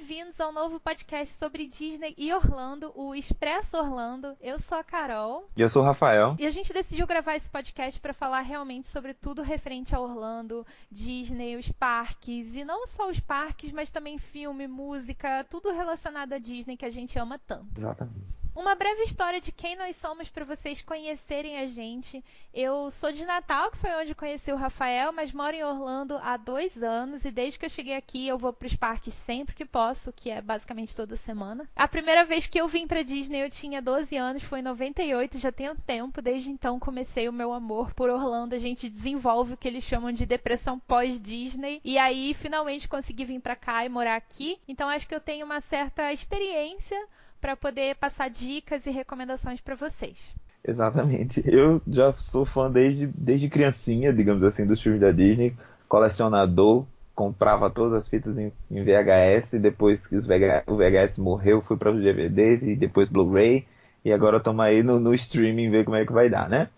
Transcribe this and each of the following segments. bem-vindos ao novo podcast sobre Disney e Orlando, o Expresso Orlando. Eu sou a Carol. E eu sou o Rafael. E a gente decidiu gravar esse podcast para falar realmente sobre tudo referente a Orlando, Disney, os parques, e não só os parques, mas também filme, música, tudo relacionado a Disney que a gente ama tanto. Exatamente. Uma breve história de quem nós somos para vocês conhecerem a gente. Eu sou de Natal, que foi onde conheci o Rafael, mas moro em Orlando há 2 anos e desde que eu cheguei aqui eu vou para os parques sempre que posso, que é basicamente toda semana. A primeira vez que eu vim para Disney eu tinha 12 anos, foi em 98, já tem um tempo. Desde então comecei o meu amor por Orlando. A gente desenvolve o que eles chamam de depressão pós-Disney e aí finalmente consegui vir para cá e morar aqui. Então acho que eu tenho uma certa experiência para poder passar dicas e recomendações para vocês. Exatamente. Eu já sou fã desde criancinha, digamos assim, dos filmes da Disney. Colecionador, comprava todas as fitas em VHS, depois que o VHS morreu, fui para os DVDs e depois Blu-ray. E agora estamos aí no streaming, ver como é que vai dar, né?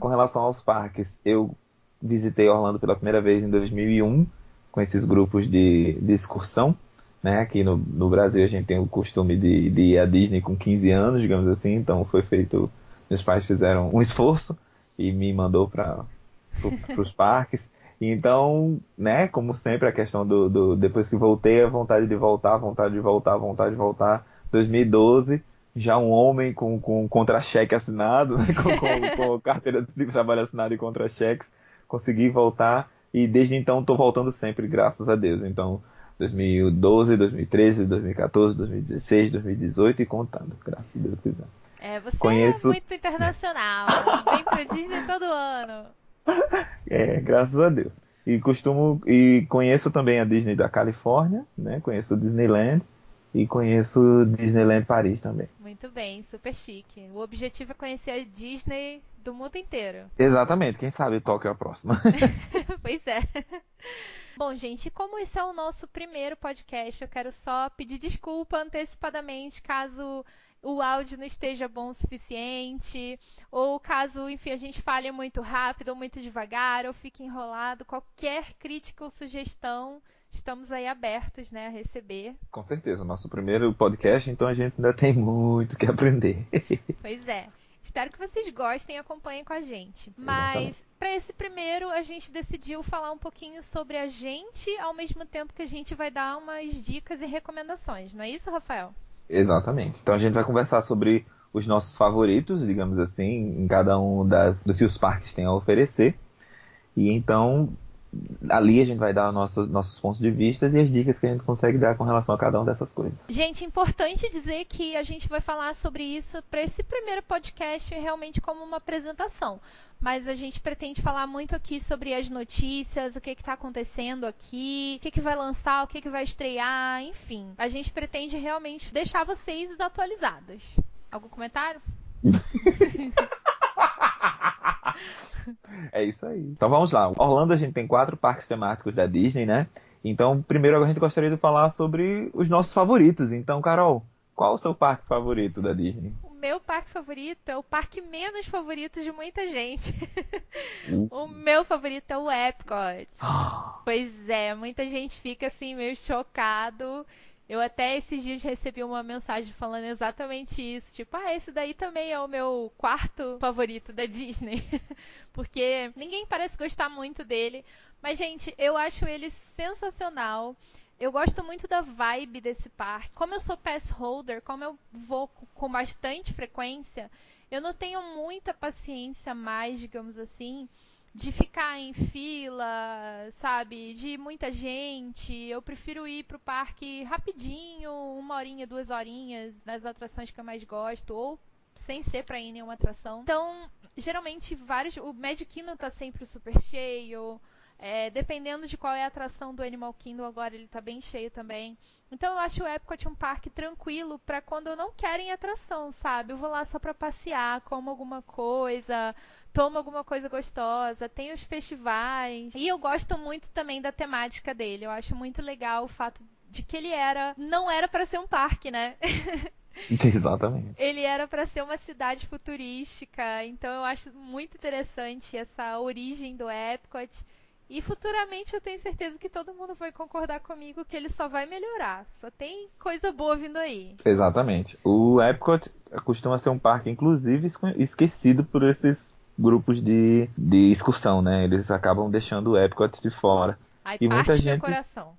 Com relação aos parques, eu visitei Orlando pela primeira vez em 2001, com esses grupos de excursão. Né? Aqui no Brasil a gente tem o costume de ir à Disney com 15 anos, digamos assim, então foi feito, meus pais fizeram um esforço e me mandou para os parques. Então, né, como sempre, a questão do depois que voltei, a vontade de voltar, vontade de voltar. 2012, já um homem com contra-cheque assinado, com carteira de trabalho assinada e contra-cheques, consegui voltar e desde então estou voltando sempre, graças a Deus. Então 2012, 2013, 2014, 2016, 2018 e contando, graças a Deus quiser. É, você é muito internacional, vem pra Disney todo ano. É, graças a Deus. E conheço também a Disney da Califórnia, né? Conheço o Disneyland e conheço o Disneyland Paris também. Muito bem, super chique. O objetivo é conhecer a Disney do mundo inteiro. Exatamente, quem sabe Tóquio é a próxima. Pois é. Bom, gente, como esse é o nosso primeiro podcast, eu quero só pedir desculpa antecipadamente caso o áudio não esteja bom o suficiente, ou caso, enfim, a gente fale muito rápido, ou muito devagar, ou fique enrolado. Qualquer crítica ou sugestão, estamos aí abertos, né, a receber. Com certeza, nosso primeiro podcast, então a gente ainda tem muito o que aprender. Pois é. Espero que vocês gostem e acompanhem com a gente. Mas, para esse primeiro, a gente decidiu falar um pouquinho sobre a gente, ao mesmo tempo que a gente vai dar umas dicas e recomendações. Não é isso, Rafael? Exatamente. Então, a gente vai conversar sobre os nossos favoritos, digamos assim, em cada um do que os parques têm a oferecer. E, então, ali a gente vai dar nossos pontos de vista e as dicas que a gente consegue dar com relação a cada uma dessas coisas. Gente, é importante dizer que a gente vai falar sobre isso para esse primeiro podcast realmente como uma apresentação. Mas a gente pretende falar muito aqui sobre as notícias, o que está acontecendo aqui, o que vai lançar, o que vai estrear, enfim. A gente pretende realmente deixar vocês atualizados. Algum comentário? É isso aí. Então vamos lá. Orlando a gente tem 4 parques temáticos da Disney, né? Então primeiro a gente gostaria de falar sobre os nossos favoritos. Então, Carol, qual o seu parque favorito da Disney? O meu parque favorito é o parque menos favorito de muita gente. O meu favorito é o Epcot. Pois é, muita gente fica assim meio chocado. Eu até esses dias recebi uma mensagem falando exatamente isso, tipo, esse daí também é o meu 4º favorito da Disney, porque ninguém parece gostar muito dele, mas gente, eu acho ele sensacional. Eu gosto muito da vibe desse parque. Como eu sou pass holder, como eu vou com bastante frequência, eu não tenho muita paciência mais, digamos assim, de ficar em fila, sabe, de muita gente. Eu prefiro ir pro parque rapidinho, 1 horinha, 2 horinhas, nas atrações que eu mais gosto, ou sem ser pra ir nenhuma atração. Então, geralmente, o Magic Kingdom tá sempre super cheio, dependendo de qual é a atração do Animal Kingdom, agora ele tá bem cheio também. Então eu acho o Epcot um parque tranquilo pra quando eu não quero ir em atração, sabe? Eu vou lá só pra passear, como alguma coisa, toma alguma coisa gostosa, tem os festivais. E eu gosto muito também da temática dele. Eu acho muito legal o fato de que ele não era pra ser um parque, né? Exatamente. Ele era pra ser uma cidade futurística. Então eu acho muito interessante essa origem do Epcot. E futuramente eu tenho certeza que todo mundo vai concordar comigo que ele só vai melhorar. Só tem coisa boa vindo aí. Exatamente. O Epcot costuma ser um parque, inclusive, esquecido por esses grupos de excursão, né? Eles acabam deixando o Epcot de fora. Aí e parte muita gente... meu coração.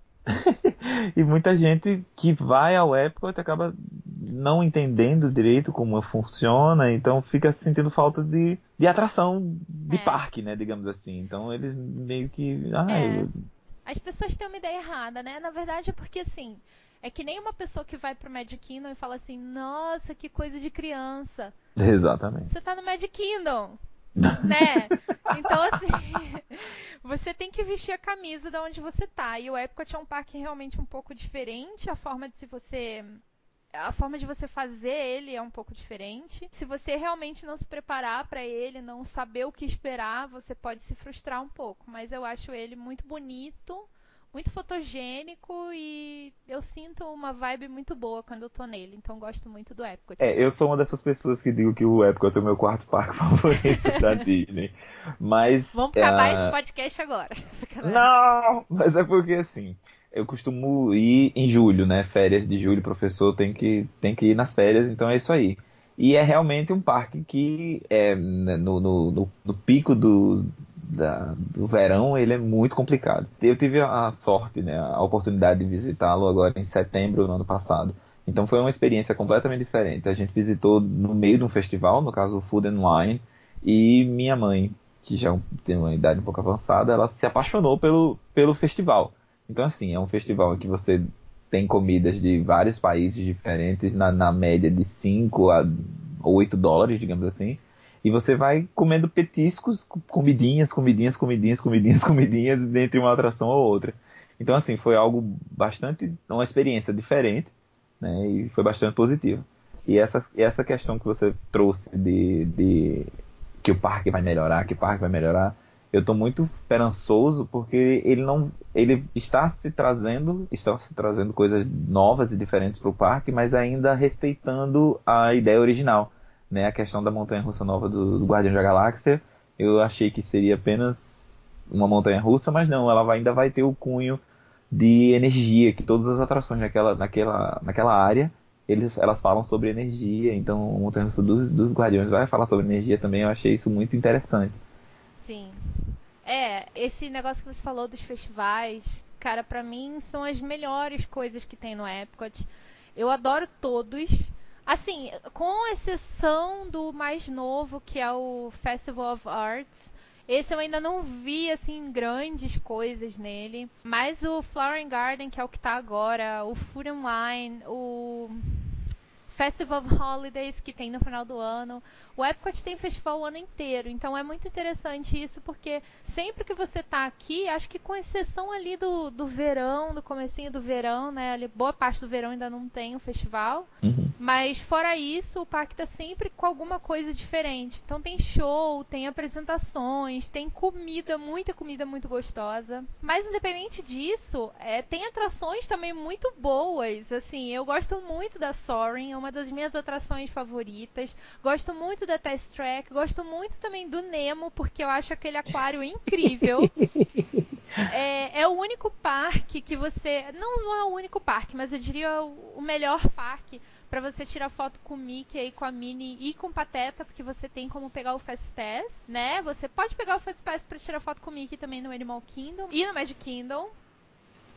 E muita gente que vai ao Epcot acaba não entendendo direito como funciona, então fica sentindo falta de atração de parque, né, digamos assim. Então eles meio que... As pessoas têm uma ideia errada, né? Na verdade é porque, assim, é que nem uma pessoa que vai pro Magic Kingdom e fala assim, nossa, que coisa de criança. Exatamente. Você tá no Magic Kingdom, né? Então, assim, você tem que vestir a camisa de onde você tá. E o Epcot é um parque realmente um pouco diferente. A forma de você fazer ele é um pouco diferente. Se você realmente não se preparar para ele, não saber o que esperar, você pode se frustrar um pouco. Mas eu acho ele muito bonito, muito fotogênico, e eu sinto uma vibe muito boa quando eu tô nele, então gosto muito do Epcot. Eu sou uma dessas pessoas que digo que o Epcot é o meu quarto parque favorito da Disney, mas... Vamos acabar esse podcast agora. Não, mas é porque, assim, eu costumo ir em julho, né, férias de julho, professor tem que ir nas férias, então é isso aí. E é realmente um parque que é no pico do verão, ele é muito complicado. Eu tive a sorte, né, a oportunidade de visitá-lo agora em setembro do ano passado. Então foi uma experiência completamente diferente. A gente visitou no meio de um festival, no caso Food and Wine, e minha mãe, que já tem uma idade um pouco avançada, ela se apaixonou pelo festival. Então, assim, é um festival que você... tem comidas de vários países diferentes, na média de 5 a 8 dólares, digamos assim. E você vai comendo petiscos, comidinhas, dentre uma atração ou outra. Então, assim, foi algo bastante... uma experiência diferente, né? E foi bastante positiva. E essa questão que você trouxe de que o parque vai melhorar, eu estou muito esperançoso, porque ele está se trazendo coisas novas e diferentes para o parque, mas ainda respeitando a ideia original, né? A questão da montanha-russa nova do Guardiões da Galáxia, eu achei que seria apenas uma montanha-russa, mas não, ela ainda vai ter o cunho de energia, que todas as atrações naquela área, elas falam sobre energia, então a montanha-russa dos Guardiões vai falar sobre energia também, eu achei isso muito interessante. Sim. Esse negócio que você falou dos festivais, cara, pra mim são as melhores coisas que tem no Epcot. Eu adoro todos. Assim, com exceção do mais novo, que é o Festival of Arts. Esse eu ainda não vi, assim, grandes coisas nele. Mas o Flowering Garden, que é o que tá agora, o Food and Wine, o... Festival of Holidays, que tem no final do ano. O Epcot tem festival o ano inteiro, então é muito interessante isso, porque sempre que você tá aqui, acho que com exceção ali do verão, do comecinho do verão, né, ali, boa parte do verão ainda não tem o festival, mas fora isso, o parque tá sempre com alguma coisa diferente. Então tem show, tem apresentações, tem comida muito gostosa. Mas independente disso, tem atrações também muito boas, assim, eu gosto muito da Soaring, é uma das minhas atrações favoritas. Gosto muito da Test Track. Gosto muito também do Nemo, porque eu acho aquele aquário incrível. É o único parque que você... Não é o único parque, mas eu diria o melhor parque para você tirar foto com o Mickey, com a Minnie e com o Pateta, porque você tem como pegar o Fast Pass, né? Você pode pegar o Fast Pass para tirar foto com o Mickey também no Animal Kingdom e no Magic Kingdom.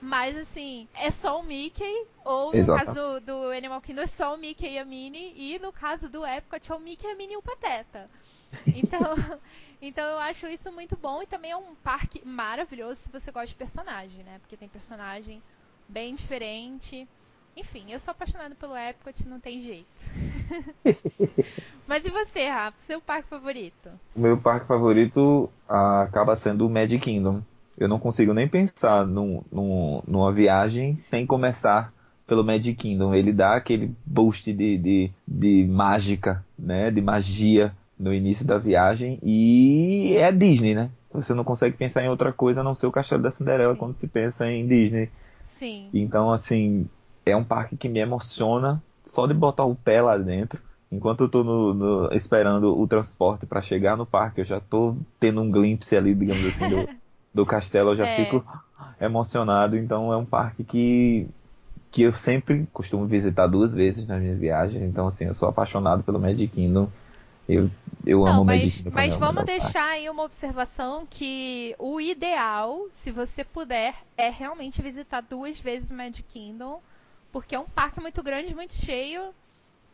Mas, assim, é só o Mickey, ou no caso do Animal Kingdom é só o Mickey e a Minnie, e no caso do Epcot é o Mickey, a Minnie e o Pateta. Então eu acho isso muito bom, e também é um parque maravilhoso se você gosta de personagem, né? Porque tem personagem bem diferente. Enfim, eu sou apaixonada pelo Epcot, não tem jeito. Mas e você, Rafa? Seu parque favorito? O meu parque favorito acaba sendo o Magic Kingdom. Eu não consigo nem pensar numa viagem sem começar pelo Magic Kingdom. Ele dá aquele boost de mágica, né? De magia no início da viagem. E é a Disney, né? Você não consegue pensar em outra coisa a não ser o Castelo da Cinderela. Sim. Quando se pensa em Disney. Sim. Então, assim, é um parque que me emociona só de botar o pé lá dentro. Enquanto eu tô esperando o transporte para chegar no parque, eu já tô tendo um glimpse ali, digamos assim, do castelo, eu já fico emocionado. Então é um parque que eu sempre costumo visitar 2 vezes nas minhas viagens. Então, assim, eu sou apaixonado pelo Magic Kingdom. Eu amo o Magic Kingdom. Mas vamos deixar aí uma observação que o ideal, se você puder, é realmente visitar 2 vezes o Magic Kingdom. Porque é um parque muito grande, muito cheio,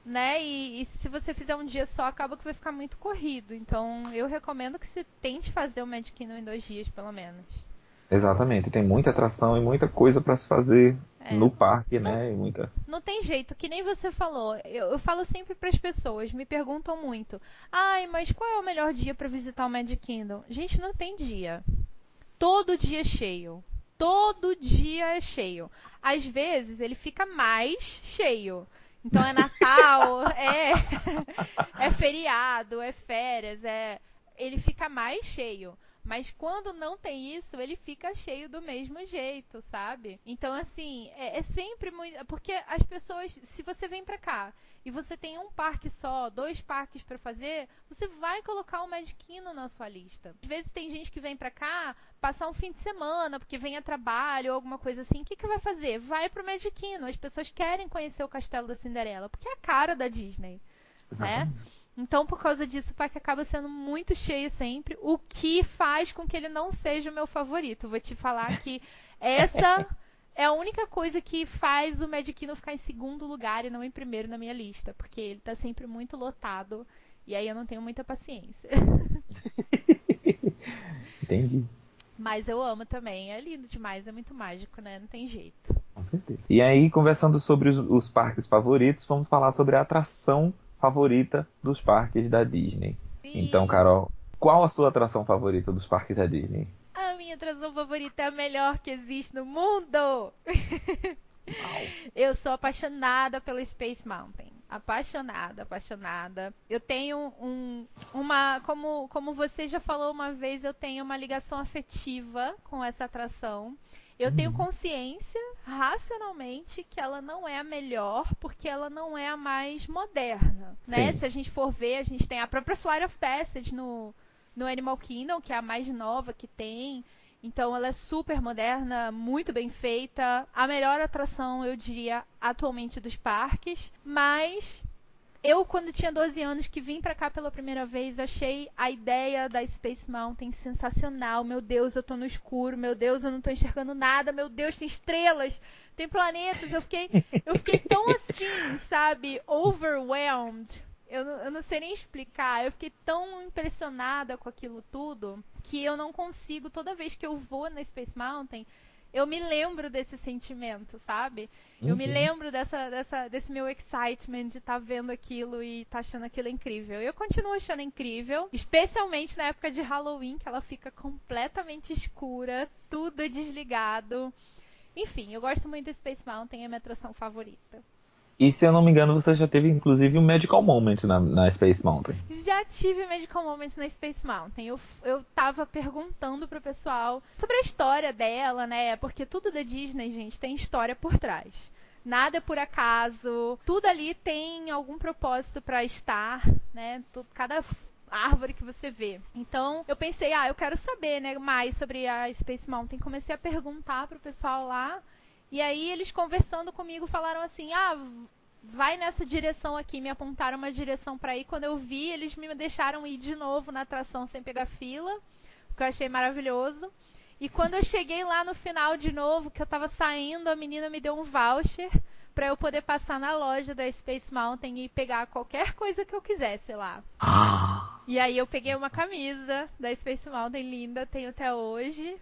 né? E se você fizer um dia só, acaba que vai ficar muito corrido. Então, eu recomendo que você tente fazer o Magic Kingdom em 2 dias, pelo menos. Exatamente. Tem muita atração e muita coisa pra se fazer no parque, né? E muita... Não tem jeito. Que nem você falou. Eu falo sempre pras pessoas. Me perguntam muito. Ai, mas qual é o melhor dia pra visitar o Magic Kingdom? Gente, não tem dia. Todo dia é cheio. Todo dia é cheio. Às vezes, ele fica mais cheio. Então, é Natal, é feriado, é férias, ele fica mais cheio. Mas quando não tem isso, ele fica cheio do mesmo jeito, sabe? Então, assim, é sempre muito... Porque as pessoas, se você vem pra cá e você tem um parque só, 2 parques pra fazer, você vai colocar o Magic Kingdom na sua lista. Às vezes tem gente que vem pra cá passar um fim de semana, porque vem a trabalho ou alguma coisa assim. O que vai fazer? Vai pro Magic Kingdom. As pessoas querem conhecer o Castelo da Cinderela, porque é a cara da Disney, né? Então, por causa disso, o parque acaba sendo muito cheio sempre, o que faz com que ele não seja o meu favorito. Vou te falar que essa é a única coisa que faz o Magic Kingdom ficar em 2º lugar e não em 1º na minha lista, porque ele tá sempre muito lotado e aí eu não tenho muita paciência. Entendi. Mas eu amo também, é lindo demais, é muito mágico, né? Não tem jeito. Com certeza. E aí, conversando sobre os parques favoritos, vamos falar sobre a atração favorita dos parques da Disney. Sim. Então, Carol, qual a sua atração favorita dos parques da Disney? A minha atração favorita é a melhor que existe no mundo! Eu sou apaixonada pela Space Mountain. Apaixonada, apaixonada. Eu tenho uma... Como você já falou uma vez, eu tenho uma ligação afetiva com essa atração. Eu tenho consciência, racionalmente, que ela não é a melhor, porque ela não é a mais moderna, né? Sim. Se a gente for ver, a gente tem a própria Flyer of Passage no Animal Kingdom, que é a mais nova que tem. Então, ela é super moderna, muito bem feita. A melhor atração, eu diria, atualmente dos parques. Mas eu, quando tinha 12 anos, que vim pra cá pela primeira vez, achei a ideia da Space Mountain sensacional. Meu Deus, eu tô no escuro. Meu Deus, eu não tô enxergando nada. Meu Deus, tem estrelas, tem planetas. Eu fiquei tão assim, sabe, overwhelmed. Eu não sei nem explicar. Eu fiquei tão impressionada com aquilo tudo que eu não consigo, toda vez que eu vou na Space Mountain... Eu me lembro desse sentimento, sabe? Uhum. Eu me lembro desse meu excitement de estar vendo aquilo e estar achando aquilo incrível. Eu continuo achando incrível, especialmente na época de Halloween, que ela fica completamente escura, tudo é desligado. Enfim, eu gosto muito da Space Mountain, é minha atração favorita. E se eu não me engano, você já teve, inclusive, um Magical Moment na Space Mountain. Já tive Magical Moment na Space Mountain. Eu tava perguntando pro pessoal sobre a história dela, né? Porque tudo da Disney, gente, tem história por trás. Nada é por acaso. Tudo ali tem algum propósito pra estar, né? Cada árvore que você vê. Então, eu pensei, eu quero saber, né, mais sobre a Space Mountain. Comecei a perguntar pro pessoal lá. E aí eles conversando comigo falaram assim, vai nessa direção aqui, me apontaram uma direção pra ir. Quando eu vi, eles me deixaram ir de novo na atração sem pegar fila, o que eu achei maravilhoso. E quando eu cheguei lá no final de novo, que eu tava saindo, a menina me deu um voucher pra eu poder passar na loja da Space Mountain e pegar qualquer coisa que eu quisesse lá. E aí eu peguei uma camisa da Space Mountain, linda, tenho até hoje.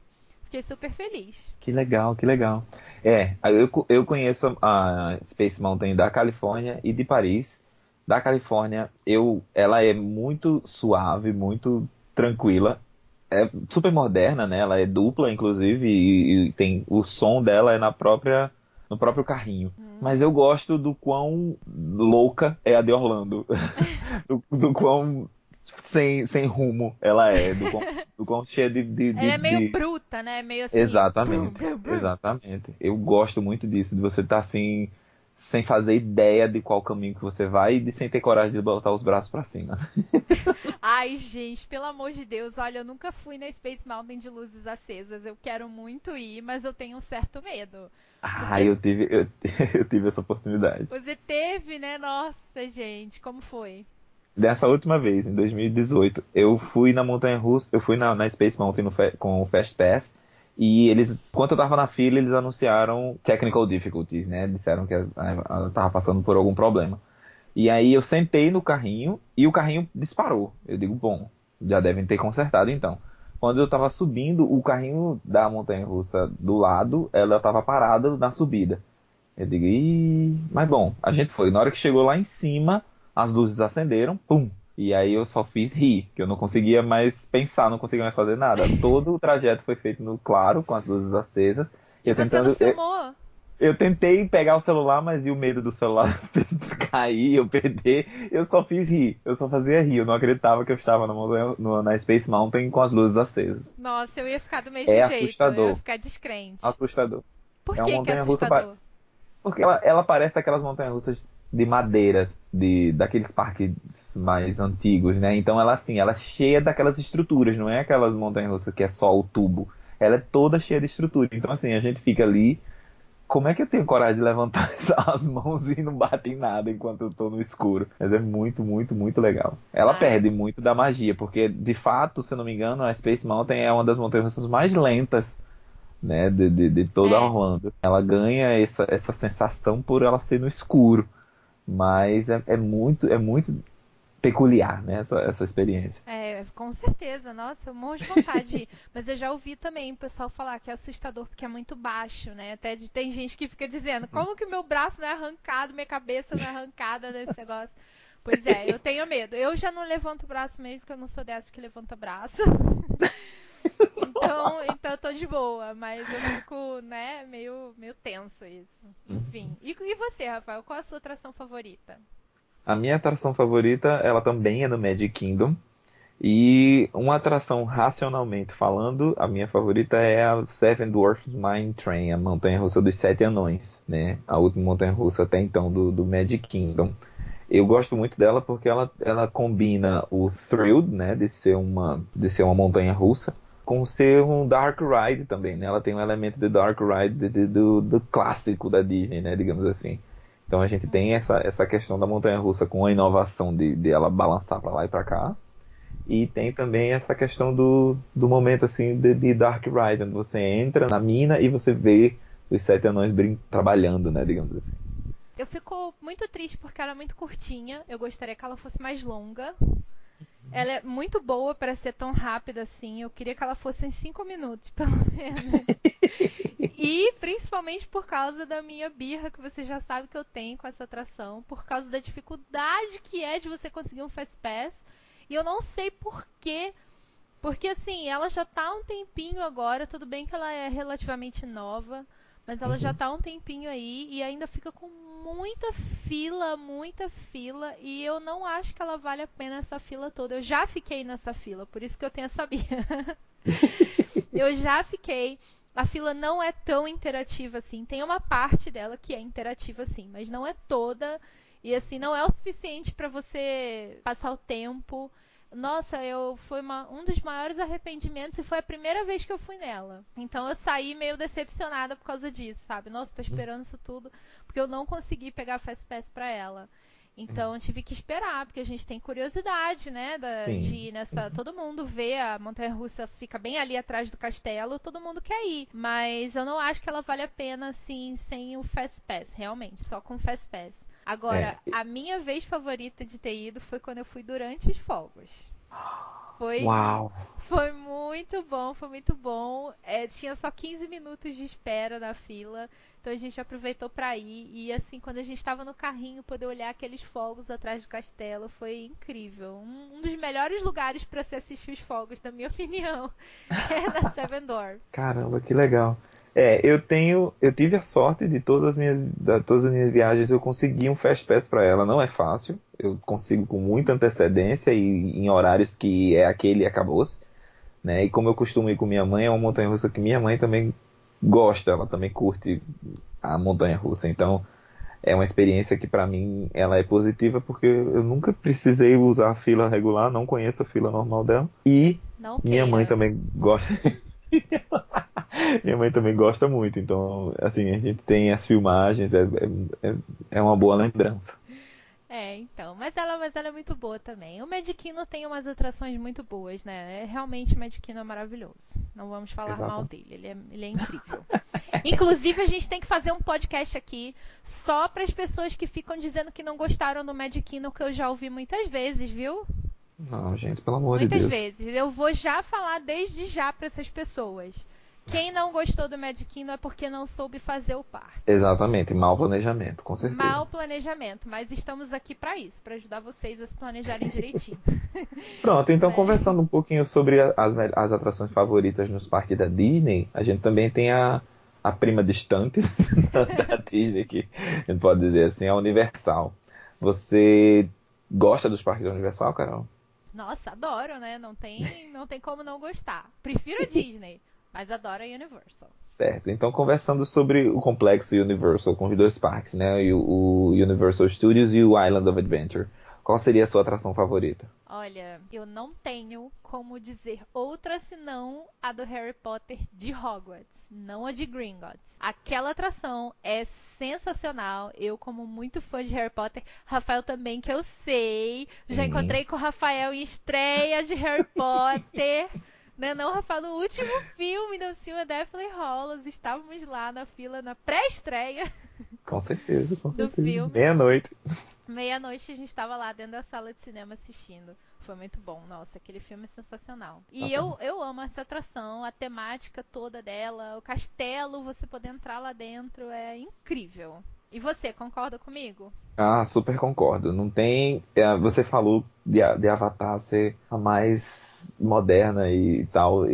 Fiquei super feliz. Que legal, que legal. Eu conheço a Space Mountain da Califórnia e de Paris. Da Califórnia, ela é muito suave, muito tranquila. É super moderna, né? Ela é dupla, inclusive, e tem o som dela é no próprio carrinho. Mas eu gosto do quão louca é a de Orlando. do quão... Sem rumo ela é, do quão cheia de... Ela é meio bruta, né? Meio assim... Exatamente, exatamente. Eu gosto muito disso, de você estar assim, sem fazer ideia de qual caminho que você vai e sem ter coragem de botar os braços pra cima. Ai, gente, pelo amor de Deus, olha, eu nunca fui na Space Mountain de luzes acesas, eu quero muito ir, mas eu tenho um certo medo. Ah, porque... eu tive essa oportunidade. Você teve, né? Nossa, gente, como foi? Dessa última vez, em 2018, eu fui na Montanha Russa, eu fui na Space Mountain com o Fast Pass. E eles, enquanto eu tava na fila, eles anunciaram technical difficulties, né? Disseram que eu tava passando por algum problema. E aí eu sentei no carrinho e o carrinho disparou. Eu digo, bom, já devem ter consertado então. Quando eu tava subindo, o carrinho da montanha-russa do lado, ela tava parada na subida. Eu digo, ih... Mas bom, a gente foi. Na hora que chegou lá em cima, as luzes acenderam, pum! E aí eu só fiz rir, que eu não conseguia mais pensar, não conseguia mais fazer nada. Todo o trajeto foi feito no claro, com as luzes acesas. E eu tentando... eu tentei pegar o celular, mas e o medo do celular cair, eu perder. Eu só fiz rir, eu só fazia rir. Eu não acreditava que eu estava na Space Mountain com as luzes acesas. Nossa, eu ia ficar do mesmo jeito, assustador. Eu ia ficar descrente. Assustador. Por que é assustador? Porque ela parece aquelas montanhas-russas de madeira, daqueles parques mais antigos, né? Então ela assim, ela é cheia daquelas estruturas, não é aquelas montanhas-russas que é só o tubo. Ela é toda cheia de estrutura. Então assim, a gente fica ali, como é que eu tenho coragem de levantar as mãos e não bate em nada enquanto eu tô no escuro? Mas é muito, muito, muito legal. Ela perde muito da magia, porque de fato, se eu não me engano, a Space Mountain é uma das montanhas-russas mais lentas, né, de toda Orlando. Ela ganha essa sensação por ela ser no escuro. Mas é muito peculiar, né, essa experiência. É, com certeza. Nossa, eu morro de vontade de ir. Mas eu já ouvi também o pessoal falar que é assustador porque é muito baixo, né? Até tem gente que fica dizendo, como que meu braço não é arrancado, minha cabeça não é arrancada nesse negócio? Pois é, eu tenho medo. Eu já não levanto o braço mesmo, porque eu não sou dessa que levanta braço. Então eu tô de boa, mas eu fico, né, meio tenso isso. Enfim. E você, Rafael, qual a sua atração favorita? A minha atração favorita, ela também é no Magic Kingdom. E uma atração, racionalmente falando, a minha favorita é a Seven Dwarfs Mine Train, a montanha-russa dos Sete Anões, né? A última montanha-russa até então do Magic Kingdom. Eu gosto muito dela porque ela combina o thrill, né, de ser uma montanha-russa, com ser um dark ride também, né? Ela tem um elemento de dark ride do clássico da Disney, né? Digamos assim. Então a gente tem essa questão da montanha-russa com a inovação de ela balançar para lá e para cá. E tem também essa questão do momento assim de dark ride, onde você entra na mina e você vê os sete anões trabalhando, né? Digamos assim. Eu fico muito triste porque ela é muito curtinha. Eu gostaria que ela fosse mais longa. Ela é muito boa para ser tão rápida assim. Eu queria que ela fosse em 5 minutos, pelo menos. E principalmente por causa da minha birra, que você já sabe que eu tenho com essa atração. Por causa da dificuldade que é de você conseguir um Fast Pass. E eu não sei por quê. Porque assim, ela já tá há um tempinho agora. Tudo bem que ela é relativamente nova. Mas ela já tá há um tempinho aí e ainda fica com muita fila. E eu não acho que ela vale a pena essa fila toda. Eu já fiquei nessa fila, por isso que eu tenho essa birra. Eu já fiquei. A fila não é tão interativa assim. Tem uma parte dela que é interativa assim, mas não é toda. E assim, não é o suficiente pra você passar o tempo. Nossa, foi um dos maiores arrependimentos e foi a primeira vez que eu fui nela. Então eu saí meio decepcionada por causa disso, sabe? Nossa, tô esperando isso tudo, porque eu não consegui pegar Fast Pass pra ela. Então eu tive que esperar, porque a gente tem curiosidade, né? De ir nessa... Todo mundo vê, a montanha-russa fica bem ali atrás do castelo, todo mundo quer ir. Mas eu não acho que ela vale a pena, assim, sem o Fast Pass, realmente, só com o Fast Pass. Agora, a minha vez favorita de ter ido foi quando eu fui durante os fogos. Uau. Foi muito bom, foi muito bom. Tinha só 15 minutos de espera na fila, então a gente aproveitou pra ir. E assim, quando a gente tava no carrinho, poder olhar aqueles fogos atrás do castelo foi incrível. Um dos melhores lugares pra se assistir os fogos, na minha opinião, é na Seven Dwarfs. Caramba, que legal. Eu tive a sorte de todas as minhas viagens eu consegui um Fast Pass para ela. Não é fácil, eu consigo com muita antecedência e em horários que é aquele e acabou-se, né? E como eu costumo ir com minha mãe, é uma montanha-russa que minha mãe também gosta, ela também curte a montanha-russa. Então é uma experiência que para mim ela é positiva, porque eu nunca precisei usar a fila regular, não conheço a fila normal dela. E minha mãe também gosta. Minha mãe também gosta muito, então assim, a gente tem as filmagens, é uma boa lembrança. É, então, mas ela é muito boa também. O Magic Kingdom tem umas atrações muito boas, né? Realmente o Magic Kingdom é maravilhoso. Não vamos falar mal dele, ele é incrível. Inclusive, a gente tem que fazer um podcast aqui só para as pessoas que ficam dizendo que não gostaram do Magic Kingdom, que eu já ouvi muitas vezes, viu? Não, gente, pelo amor de Deus. Muitas vezes. Eu vou já falar desde já para essas pessoas. Quem não gostou do Magic Kingdom é porque não soube fazer o parque. Exatamente, mau planejamento, com certeza. Mau planejamento, mas estamos aqui para isso, para ajudar vocês a se planejarem direitinho. Pronto, então conversando um pouquinho sobre as atrações favoritas nos parques da Disney, a gente também tem a prima distante da Disney, que a gente pode dizer assim, a Universal. Você gosta dos parques da Universal, Carol? Nossa, adoro, né? Não tem como não gostar. Prefiro a Disney. Mas adora a Universal. Certo. Então, conversando sobre o complexo Universal com os dois parques, né? O Universal Studios e o Island of Adventure. Qual seria a sua atração favorita? Olha, eu não tenho como dizer outra senão a do Harry Potter de Hogwarts, não a de Gringotts. Aquela atração é sensacional. Eu, como muito fã de Harry Potter, Rafael também, que eu sei. Já encontrei com o Rafael em estreia de Harry Potter. Não, Rafael, no último filme do filme Deathly Hallows, estávamos lá na fila, na pré-estreia. Com certeza. Filme. Meia-noite. Meia-noite a gente estava lá dentro da sala de cinema assistindo. Foi muito bom, nossa, aquele filme é sensacional. E eu amo essa atração, a temática toda dela, o castelo, você poder entrar lá dentro, é incrível. E você, concorda comigo? Ah, super concordo. Não tem... Você falou de Avatar ser a mais moderna e tal.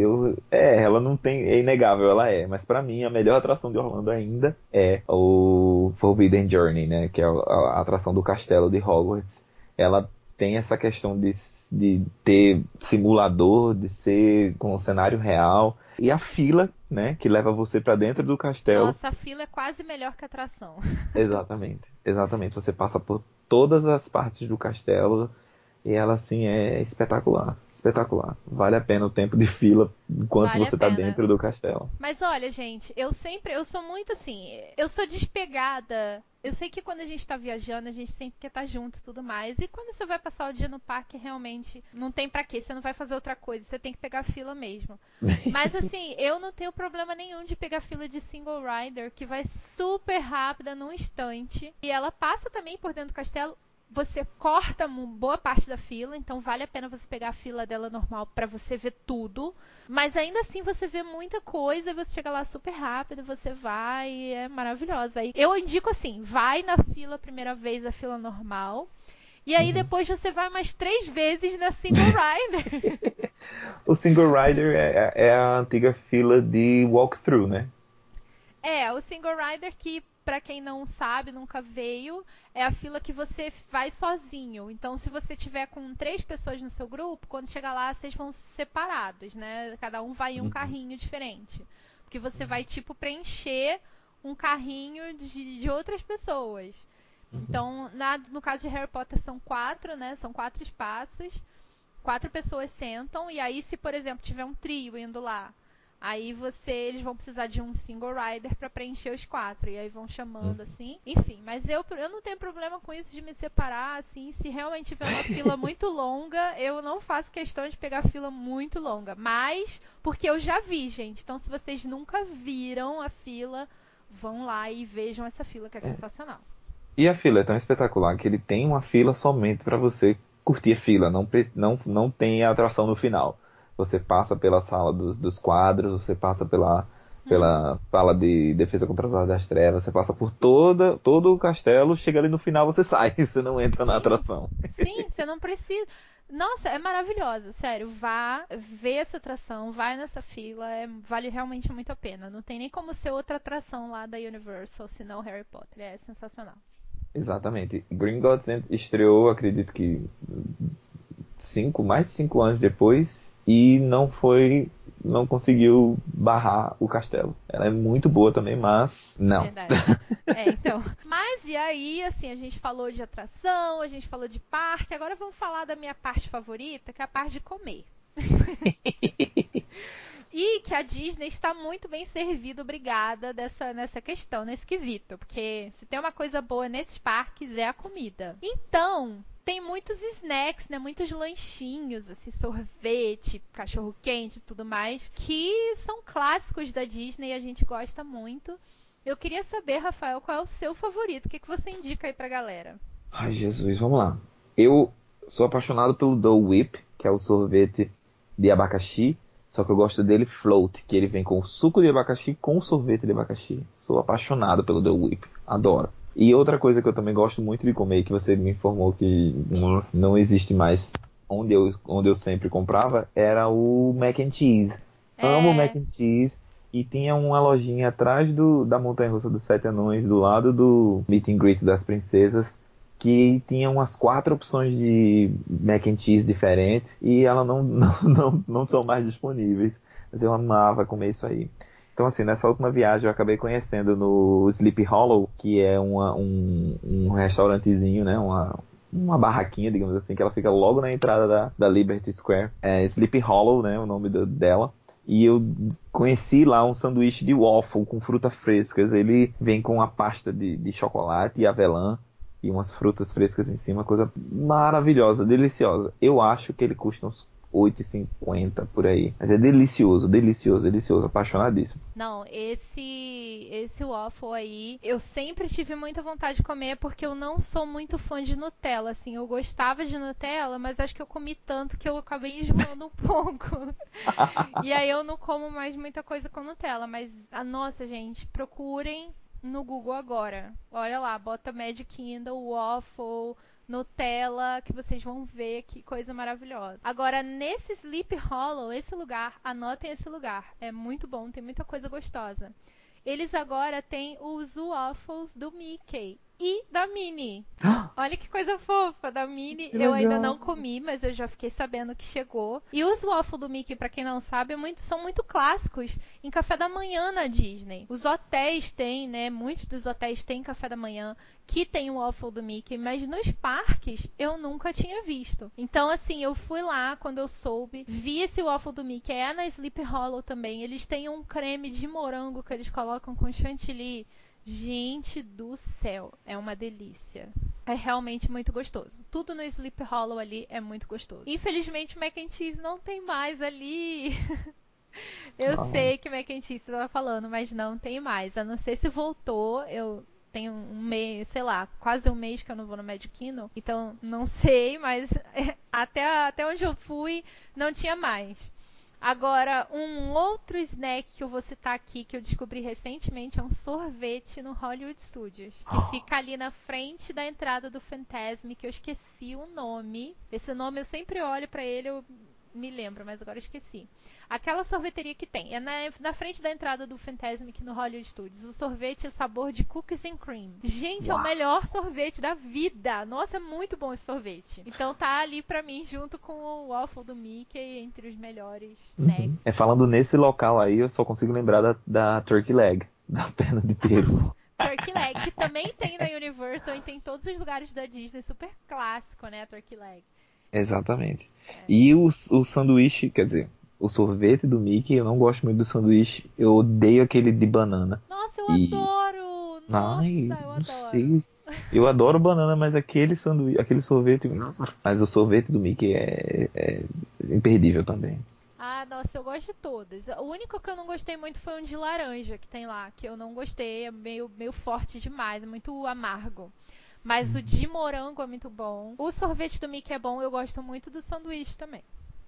Ela não tem... É inegável, ela é. Mas pra mim, a melhor atração de Orlando ainda é o Forbidden Journey, né? Que é a atração do castelo de Hogwarts. Ela tem essa questão de ter simulador, de ser com o cenário real. E a fila, né, que leva você pra dentro do castelo. Nossa, a fila é quase melhor que a atração. Exatamente. Você passa por todas as partes do castelo e ela, assim, é espetacular. Vale a pena o tempo de fila enquanto você tá dentro do castelo. Mas olha, gente, eu sou muito assim, eu sou despegada. Eu sei que quando a gente tá viajando, a gente sempre quer estar junto e tudo mais. E quando você vai passar o dia no parque, realmente não tem pra quê. Você não vai fazer outra coisa, você tem que pegar fila mesmo. Mas assim, eu não tenho problema nenhum de pegar fila de single rider, que vai super rápida num instante. E ela passa também por dentro do castelo. Você corta boa parte da fila, então vale a pena você pegar a fila dela normal pra você ver tudo. Mas ainda assim você vê muita coisa, você chega lá super rápido, você vai e é maravilhosa. Eu indico assim, vai na fila a primeira vez, a fila normal. E aí depois você vai mais 3 vezes na Single Rider. O Single Rider é a antiga fila de walkthrough, né? É, o Single Rider que... Pra quem não sabe, nunca veio, é a fila que você vai sozinho. Então, se você tiver com 3 pessoas no seu grupo, quando chegar lá, vocês vão separados, né? Cada um vai em um carrinho diferente. Porque você vai, tipo, preencher um carrinho de outras pessoas. Então, no caso de Harry Potter, são 4, né? São 4 espaços. 4 pessoas sentam. E aí, se, por exemplo, tiver um trio indo lá, aí eles vão precisar de um single rider pra preencher os 4. E aí vão chamando, assim. Enfim, mas eu não tenho problema com isso de me separar, assim. Se realmente tiver uma fila muito longa, eu não faço questão de pegar fila muito longa. Mas, porque eu já vi, gente. Então, se vocês nunca viram a fila, vão lá e vejam essa fila, que é sensacional. E a fila é tão espetacular que ele tem uma fila somente pra você curtir a fila. Não tem a atração no final. Você passa pela sala dos quadros, você passa pela sala de defesa contra as artes das trevas, você passa por todo o castelo, chega ali no final, você sai, você não entra na atração. Sim, você não precisa. Nossa, é maravilhosa, sério, vá ver essa atração, vai nessa fila, vale realmente muito a pena. Não tem nem como ser outra atração lá da Universal, senão Harry Potter, é sensacional. Exatamente. Gringotts estreou, acredito que mais de 5 anos depois. E não foi não conseguiu barrar o castelo. Ela é muito boa também, mas não. Verdade. É, então. Mas e aí, assim, a gente falou de atração, a gente falou de parque, agora vamos falar da minha parte favorita, que é a parte de comer. E que a Disney está muito bem servida, obrigada, nessa questão, nesse quesito. Porque se tem uma coisa boa nesses parques é a comida. Então, tem muitos snacks, né? Muitos lanchinhos, assim, sorvete, cachorro-quente e tudo mais, que são clássicos da Disney e a gente gosta muito. Eu queria saber, Rafael, qual é o seu favorito? O que você indica aí pra galera? Ai, Jesus, vamos lá. Eu sou apaixonado pelo Dole Whip, que é o sorvete de abacaxi. Só que eu gosto dele float, que ele vem com suco de abacaxi com sorvete de abacaxi. Sou apaixonado pelo Dole Whip, adoro. E outra coisa que eu também gosto muito de comer, que você me informou que não existe mais onde eu sempre comprava, era o Mac and Cheese. Amo Mac and Cheese. E tinha uma lojinha atrás da montanha-russa dos Sete Anões, do lado do Meet and Greet das Princesas, que tinha umas 4 opções de Mac and Cheese diferentes e elas não são mais disponíveis. Mas eu amava comer isso aí. Então, assim, nessa última viagem eu acabei conhecendo no Sleepy Hollow, que é um restaurantezinho, né? Uma barraquinha, digamos assim, que ela fica logo na entrada da Liberty Square. É Sleepy Hollow, né? O nome dela. E eu conheci lá um sanduíche de waffle com frutas frescas. Ele vem com uma pasta de chocolate e avelã. E umas frutas frescas em cima, coisa maravilhosa, deliciosa. Eu acho que ele custa uns $8,50 por aí. Mas é delicioso, delicioso, delicioso, apaixonadíssimo. Não, esse waffle aí, eu sempre tive muita vontade de comer, porque eu não sou muito fã de Nutella, assim. Eu gostava de Nutella, mas acho que eu comi tanto que eu acabei enjoando um pouco. E aí eu não como mais muita coisa com Nutella, mas, nossa, gente, procurem no Google agora. Olha lá, bota Magic Kingdom, waffle, Nutella, que vocês vão ver que coisa maravilhosa. Agora, nesse Sleepy Hollow, esse lugar, anotem esse lugar. É muito bom, tem muita coisa gostosa. Eles agora têm os waffles do Mickey e da Minnie. Olha que coisa fofa, da Minnie eu ainda não comi, mas eu já fiquei sabendo que chegou. E os waffles do Mickey, pra quem não sabe, são muito clássicos em café da manhã na Disney. Os hotéis têm, né, muitos dos hotéis têm café da manhã que tem o waffle do Mickey, mas nos parques eu nunca tinha visto. Então, assim, eu fui lá quando eu soube, vi esse waffle do Mickey, é na Sleepy Hollow também. Eles têm um creme de morango que eles colocam com chantilly. Gente do céu, é uma delícia. É realmente muito gostoso. Tudo no Sleepy Hollow ali é muito gostoso. Infelizmente o Mac and Cheese não tem mais ali. Eu sei que o Mac and Cheese estava falando, mas não tem mais. A não ser se voltou, eu tenho um mês, sei lá, quase um mês que eu não vou no Magic Kingdom. Então não sei, mas até onde eu fui não tinha mais. Agora, um outro snack que eu vou citar aqui, que eu descobri recentemente, é um sorvete no Hollywood Studios, que fica ali na frente da entrada do Fantasmic, que eu esqueci o nome. Esse nome eu sempre olho pra ele, eu me lembro, mas agora eu esqueci. Aquela sorveteria que tem, é na frente da entrada do Fantasmic no Hollywood Studios. O sorvete é o sabor de cookies and cream. Gente, é o melhor sorvete da vida. Nossa, é muito bom esse sorvete. Então tá ali pra mim, junto com o waffle do Mickey, entre os melhores snacks. É, falando nesse local aí, eu só consigo lembrar da Turkey Leg, da perna de peru. Turkey Leg, que também tem na Universal e tem em todos os lugares da Disney. Super clássico, né, a Turkey Leg. Exatamente. É. E o sanduíche, quer dizer, o sorvete do Mickey, eu não gosto muito do sanduíche. Eu odeio aquele de banana. Nossa, eu adoro! Nossa, eu adoro. Eu adoro banana, mas aquele sorvete... Mas o sorvete do Mickey é imperdível também. Ah, nossa, eu gosto de todos. O único que eu não gostei muito foi um de laranja que tem lá, que eu não gostei, é meio forte demais, é muito amargo. Mas o de morango é muito bom. O sorvete do Mickey é bom, eu gosto muito do sanduíche também.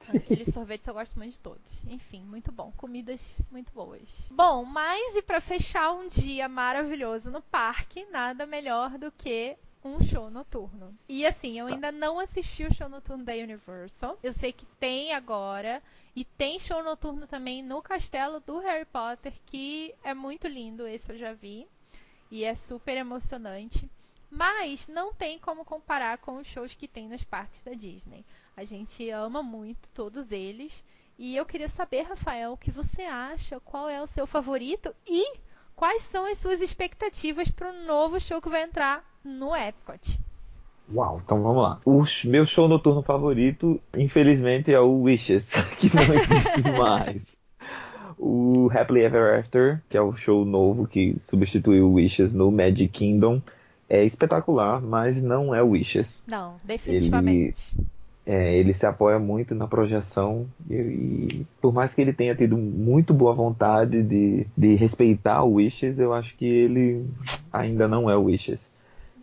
Aqueles sorvetes eu gosto muito de todos. Enfim, muito bom. Comidas muito boas. Bom, mas e pra fechar um dia maravilhoso no parque, nada melhor do que um show noturno. E assim, eu ainda não assisti o show noturno da Universal. Eu sei que tem agora. E tem show noturno também no castelo do Harry Potter, que é muito lindo. Esse eu já vi. E é super emocionante. Mas não tem como comparar com os shows que tem nos parques da Disney. A gente ama muito todos eles. E eu queria saber, Rafael, o que você acha, qual é o seu favorito e quais são as suas expectativas para o novo show que vai entrar no Epcot. Uau, então vamos lá. O meu show noturno favorito, infelizmente, é o Wishes, que não existe mais. O Happily Ever After, que é o show novo que substituiu o Wishes no Magic Kingdom, é espetacular, mas não é o Wishes. Não, definitivamente. Ele se apoia muito na projeção e por mais que ele tenha tido muito boa vontade de respeitar o Wishes, eu acho que ele ainda não é o Wishes.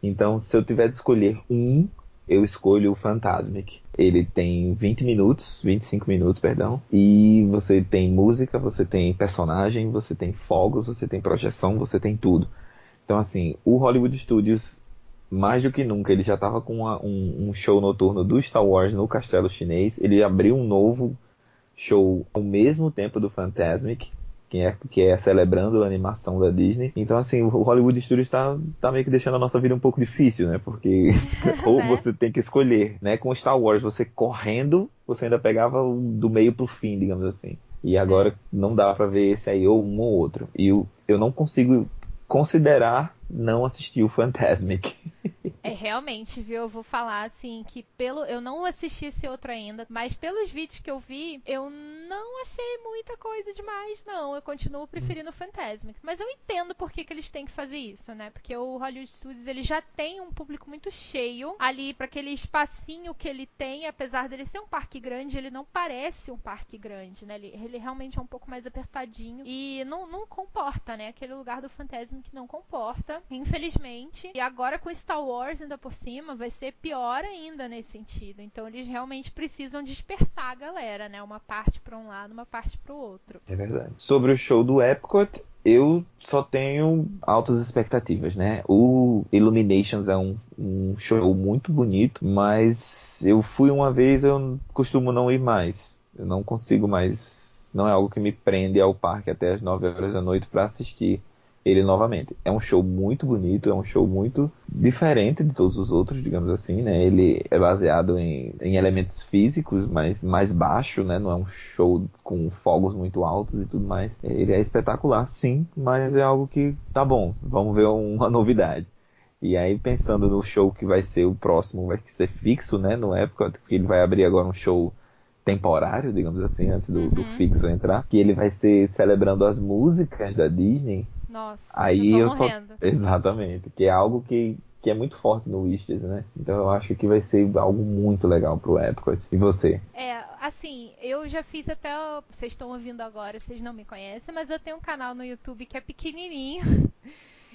Então, se eu tiver de escolher um, eu escolho o Fantasmic. Ele tem 25 minutos, perdão. E você tem música, você tem personagem, você tem fogos, você tem projeção, você tem tudo. Então, assim, o Hollywood Studios, mais do que nunca, ele já estava com um show noturno do Star Wars no Castelo Chinês. Ele abriu um novo show ao mesmo tempo do Fantasmic, que é celebrando a animação da Disney. Então, assim, o Hollywood Studios tá meio que deixando a nossa vida um pouco difícil, né? Porque ou você tem que escolher, né? Com Star Wars, você correndo, você ainda pegava do meio pro fim, digamos assim. E agora não dá pra ver esse aí ou um ou outro. E eu não consigo considerar não assistir o Fantasmic. É, realmente, viu? Eu vou falar, assim, que eu não assisti esse outro ainda, mas pelos vídeos que eu vi, eu não achei muita coisa demais, não. Eu continuo preferindo o Fantasmic. Mas eu entendo por que eles têm que fazer isso, né? Porque o Hollywood Studios, ele já tem um público muito cheio ali pra aquele espacinho que ele tem, apesar dele ser um parque grande, ele não parece um parque grande, né? Ele realmente é um pouco mais apertadinho e não comporta, né? Aquele lugar do Fantasmic não comporta, infelizmente. E agora com Star Wars ainda por cima, vai ser pior ainda nesse sentido. Então eles realmente precisam dispersar a galera, né? Uma parte para um lado, uma parte para o outro. É verdade. Sobre o show do Epcot, eu só tenho altas expectativas, né? O Illuminations é um show muito bonito, mas eu fui uma vez, eu costumo não ir mais. Eu não consigo mais. Não é algo que me prende ao parque até as 9 horas da noite para assistir ele novamente. É um show muito bonito, é um show muito diferente de todos os outros, digamos assim, né? Ele é baseado em elementos físicos, mas mais baixo, né? Não é um show com fogos muito altos e tudo mais. Ele é espetacular, sim, mas é algo que tá bom, vamos ver uma novidade. E aí, pensando no show que vai ser o próximo, vai ser fixo, né? No Epcot, porque ele vai abrir agora um show temporário, digamos assim, antes do fixo entrar, que ele vai ser celebrando as músicas da Disney. Nossa, aí eu tô morrendo. Exatamente, que é algo que é muito forte no Wishes, né? Então eu acho que vai ser algo muito legal pro Epcot. E você? Assim, eu já fiz até... Vocês estão ouvindo agora, vocês não me conhecem, mas eu tenho um canal no YouTube que é pequenininho.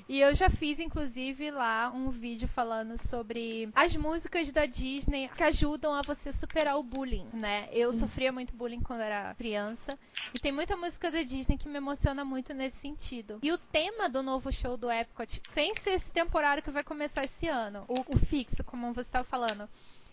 E eu já fiz, inclusive, lá um vídeo falando sobre as músicas da Disney que ajudam a você superar o bullying, né? Eu sofria muito bullying quando era criança. E tem muita música da Disney que me emociona muito nesse sentido. E o tema do novo show do Epcot, sem ser esse temporário que vai começar esse ano, o fixo, como você estava falando,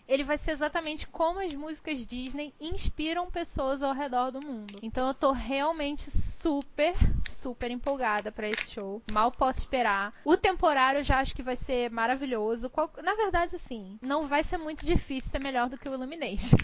ele vai ser exatamente como as músicas Disney inspiram pessoas ao redor do mundo. Então eu tô realmente super, super empolgada pra esse show. Mal posso esperar. O temporário eu já acho que vai ser maravilhoso. Na verdade, assim, não vai ser muito difícil ser melhor do que o Illumination.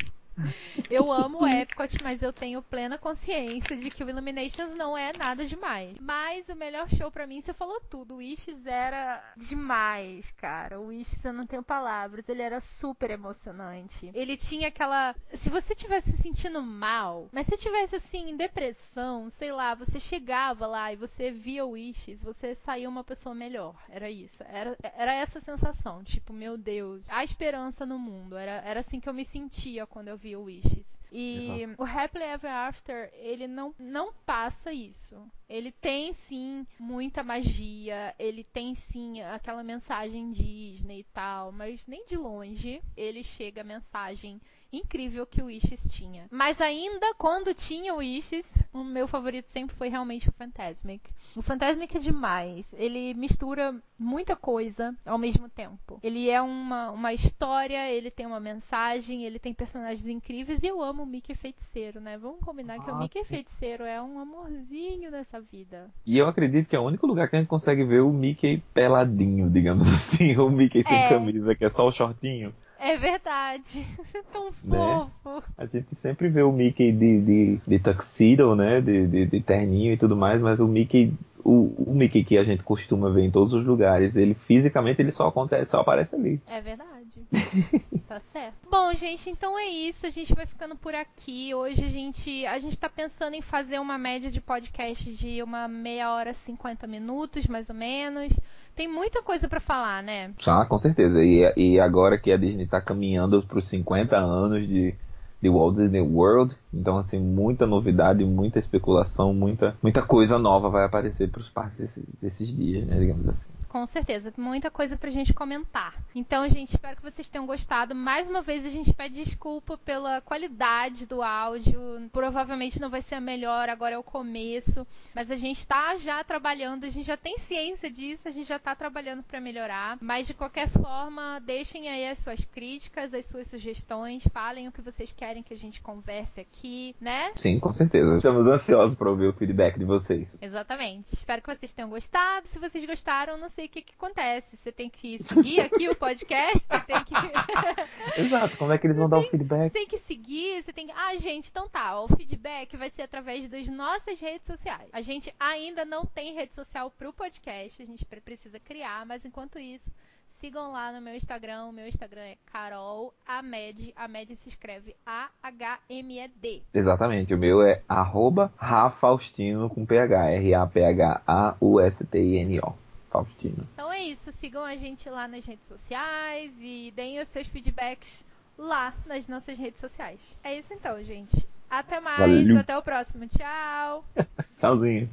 Eu amo o Epcot, mas eu tenho plena consciência de que o Illuminations não é nada demais. Mas o melhor show pra mim, você falou tudo, o Wishes era demais, cara. O Wishes, eu não tenho palavras, ele era super emocionante. Ele tinha aquela... Se você estivesse se sentindo mal, mas se estivesse assim, em depressão, sei lá, você chegava lá e você via o Wishes, você saía uma pessoa melhor, era isso. Era essa sensação, tipo, meu Deus, a esperança no mundo. Era assim que eu me sentia quando eu vi o Wishes. E o Happily Ever After, ele não passa isso. Ele tem, sim, muita magia, ele tem, sim, aquela mensagem Disney e tal, mas nem de longe ele chega à mensagem incrível que o Wishes tinha. Mas ainda quando tinha o Wishes, o meu favorito sempre foi realmente o Fantasmic. O Fantasmic é demais. Ele mistura muita coisa ao mesmo tempo. Ele é uma história, ele tem uma mensagem, ele tem personagens incríveis e eu amo o Mickey Feiticeiro, né? Vamos combinar que o Mickey Feiticeiro é um amorzinho nessa vida. E eu acredito que é o único lugar que a gente consegue ver o Mickey peladinho, digamos assim. O Mickey sem camisa, que é só o shortinho. É verdade. Você é tão fofo. Né? A gente sempre vê o Mickey de tuxedo, né? De terninho e tudo mais, mas o Mickey que a gente costuma ver em todos os lugares, ele fisicamente ele só aparece ali. É verdade. Tá certo. Bom, gente, então é isso. A gente vai ficando por aqui. Hoje a gente tá pensando em fazer uma média de podcast de uma meia hora, 50 minutos, mais ou menos. Tem muita coisa pra falar, né? Ah, com certeza. E agora que a Disney tá caminhando pros 50 anos de Walt Disney World, então assim, muita novidade, muita especulação, muita coisa nova vai aparecer para os parques esses dias, né, digamos assim. Com certeza, muita coisa pra gente comentar. Então, gente, espero que vocês tenham gostado. Mais uma vez, a gente pede desculpa pela qualidade do áudio. Provavelmente não vai ser a melhor, agora é o começo. Mas a gente tá já trabalhando, a gente já tem ciência disso, a gente já tá trabalhando pra melhorar. Mas, de qualquer forma, deixem aí as suas críticas, as suas sugestões, falem o que vocês querem que a gente converse aqui, né? Sim, com certeza. Estamos ansiosos pra ouvir o feedback de vocês. Exatamente. Espero que vocês tenham gostado. Se vocês gostaram, não sei o que acontece. Você tem que seguir aqui o podcast, você tem que... Exato, como é que eles vão dar o feedback? Você tem que seguir, você tem que... Ah, gente, então tá, o feedback vai ser através das nossas redes sociais. A gente ainda não tem rede social pro podcast, a gente precisa criar, mas enquanto isso, sigam lá no meu Instagram. O meu Instagram é carolamed. A Med se escreve A-H-M-E-D. Exatamente. O meu é @rafaustino com PH. R-A-P-H-A-U-S-T-I-N-O. Faustino. Então é isso, sigam a gente lá nas redes sociais e deem os seus feedbacks lá nas nossas redes sociais. É isso então, gente. Até mais, valeu. Até o próximo. Tchau. Tchauzinho.